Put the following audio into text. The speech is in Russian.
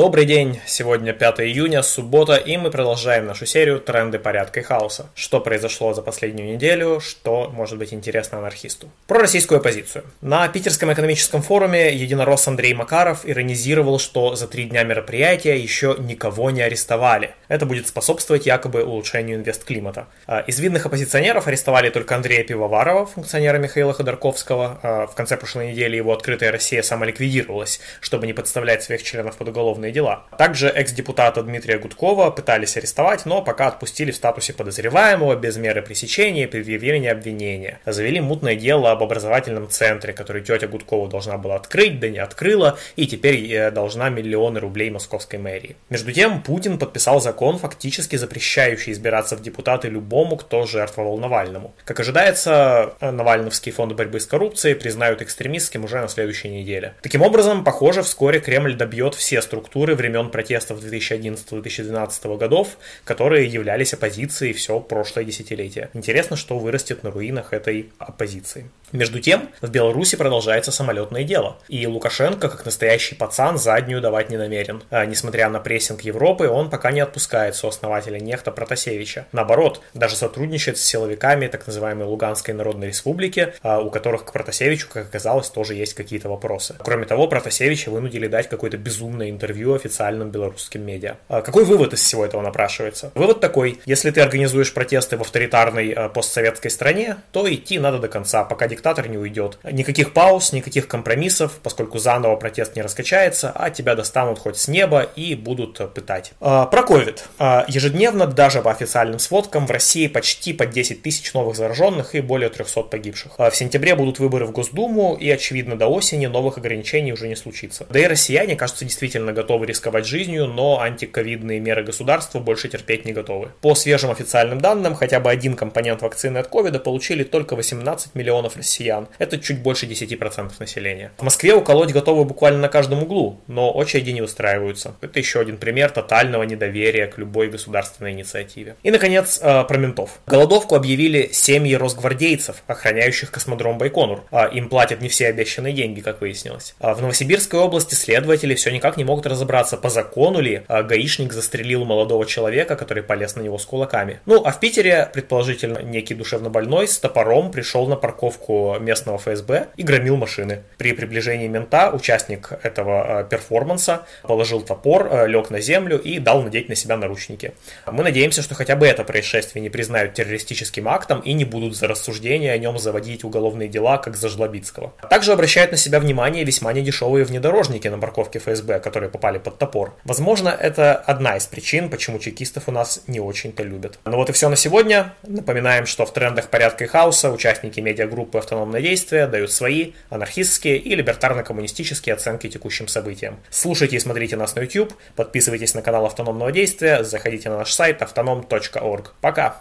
Добрый день! Сегодня 5 июня, суббота, и мы продолжаем нашу серию «Тренды порядка и хаоса». Что произошло за последнюю неделю, что может быть интересно анархисту. Про российскую оппозицию. На Питерском экономическом форуме единорос Андрей Макаров иронизировал, что за 3 дня мероприятия еще никого не арестовали. Это будет способствовать якобы улучшению инвестклимата. Из видных оппозиционеров арестовали только Андрея Пивоварова, функционера Михаила Ходорковского. В конце прошлой недели его «Открытая Россия» самоликвидировалась, чтобы не подставлять своих членов под уголовную дела. Также экс-депутата Дмитрия Гудкова пытались арестовать, но пока отпустили в статусе подозреваемого без меры пресечения и предъявления обвинения. Завели мутное дело об образовательном центре, который тетя Гудкова должна была открыть, да не открыла, и теперь должна миллионы рублей московской мэрии. Между тем, Путин подписал закон, фактически запрещающий избираться в депутаты любому, кто жертвовал Навальному. Как ожидается, Навальновский фонд борьбы с коррупцией признают экстремистским уже на следующей неделе. Таким образом, похоже, вскоре Кремль добьет все структуры времен протестов 2011-2012 годов, которые являлись оппозицией все прошлое десятилетие. Интересно, что вырастет на руинах этой оппозиции. Между тем, в Беларуси продолжается самолетное дело, и Лукашенко, как настоящий пацан, заднюю давать не намерен. Несмотря на прессинг Европы, он пока не отпускает сооснователя Нехта Протасевича. Наоборот, даже сотрудничает с силовиками так называемой Луганской народной республики, у которых к Протасевичу, как оказалось, тоже есть какие-то вопросы. Кроме того, Протасевича вынудили дать какое-то безумное интервью официальным белорусским медиа. Какой вывод из всего этого напрашивается? Вывод такой: если ты организуешь протесты в авторитарной постсоветской стране, то идти надо до конца, пока диктатор не уйдет. Никаких пауз, никаких компромиссов, поскольку заново протест не раскачается, а тебя достанут хоть с неба и будут пытать. Про ковид. Ежедневно, даже по официальным сводкам, в России почти под 10 тысяч новых зараженных и более 300 погибших. В сентябре будут выборы в Госдуму, и, очевидно, до осени новых ограничений уже не случится. Да и россияне, кажется, действительно готовы рисковать жизнью, но антиковидные меры государства больше терпеть не готовы. По свежим официальным данным, хотя бы один компонент вакцины от ковида получили только 18 миллионов россиян. Это чуть больше 10% населения. В Москве уколоть готовы буквально на каждом углу, но очереди не устраиваются. Это еще один пример тотального недоверия к любой государственной инициативе. И, наконец, про ментов. Голодовку объявили семьи росгвардейцев, охраняющих космодром Байконур. Им платят не все обещанные деньги, как выяснилось. В Новосибирской области следователи все никак не могут разобраться, по закону ли гаишник застрелил молодого человека, который полез на него с кулаками. Ну, а в Питере, предположительно, некий душевнобольной с топором пришел на парковку местного ФСБ и громил машины. При приближении мента участник этого перформанса положил топор, лег на землю и дал надеть на себя наручники. Мы надеемся, что хотя бы это происшествие не признают террористическим актом и не будут за рассуждения о нем заводить уголовные дела, как за Жлобицкого. Также обращают на себя внимание весьма недешевые внедорожники на парковке ФСБ, которые попали под топор. Возможно, это одна из причин, почему чекистов у нас не очень-то любят. Ну вот и все на сегодня. Напоминаем, что в трендах порядка и хаоса участники медиагруппы «Автономное действие» дают свои анархистские и либертарно-коммунистические оценки текущим событиям. Слушайте и смотрите нас на YouTube, подписывайтесь на канал «Автономного действия», заходите на наш сайт autonom.org. Пока!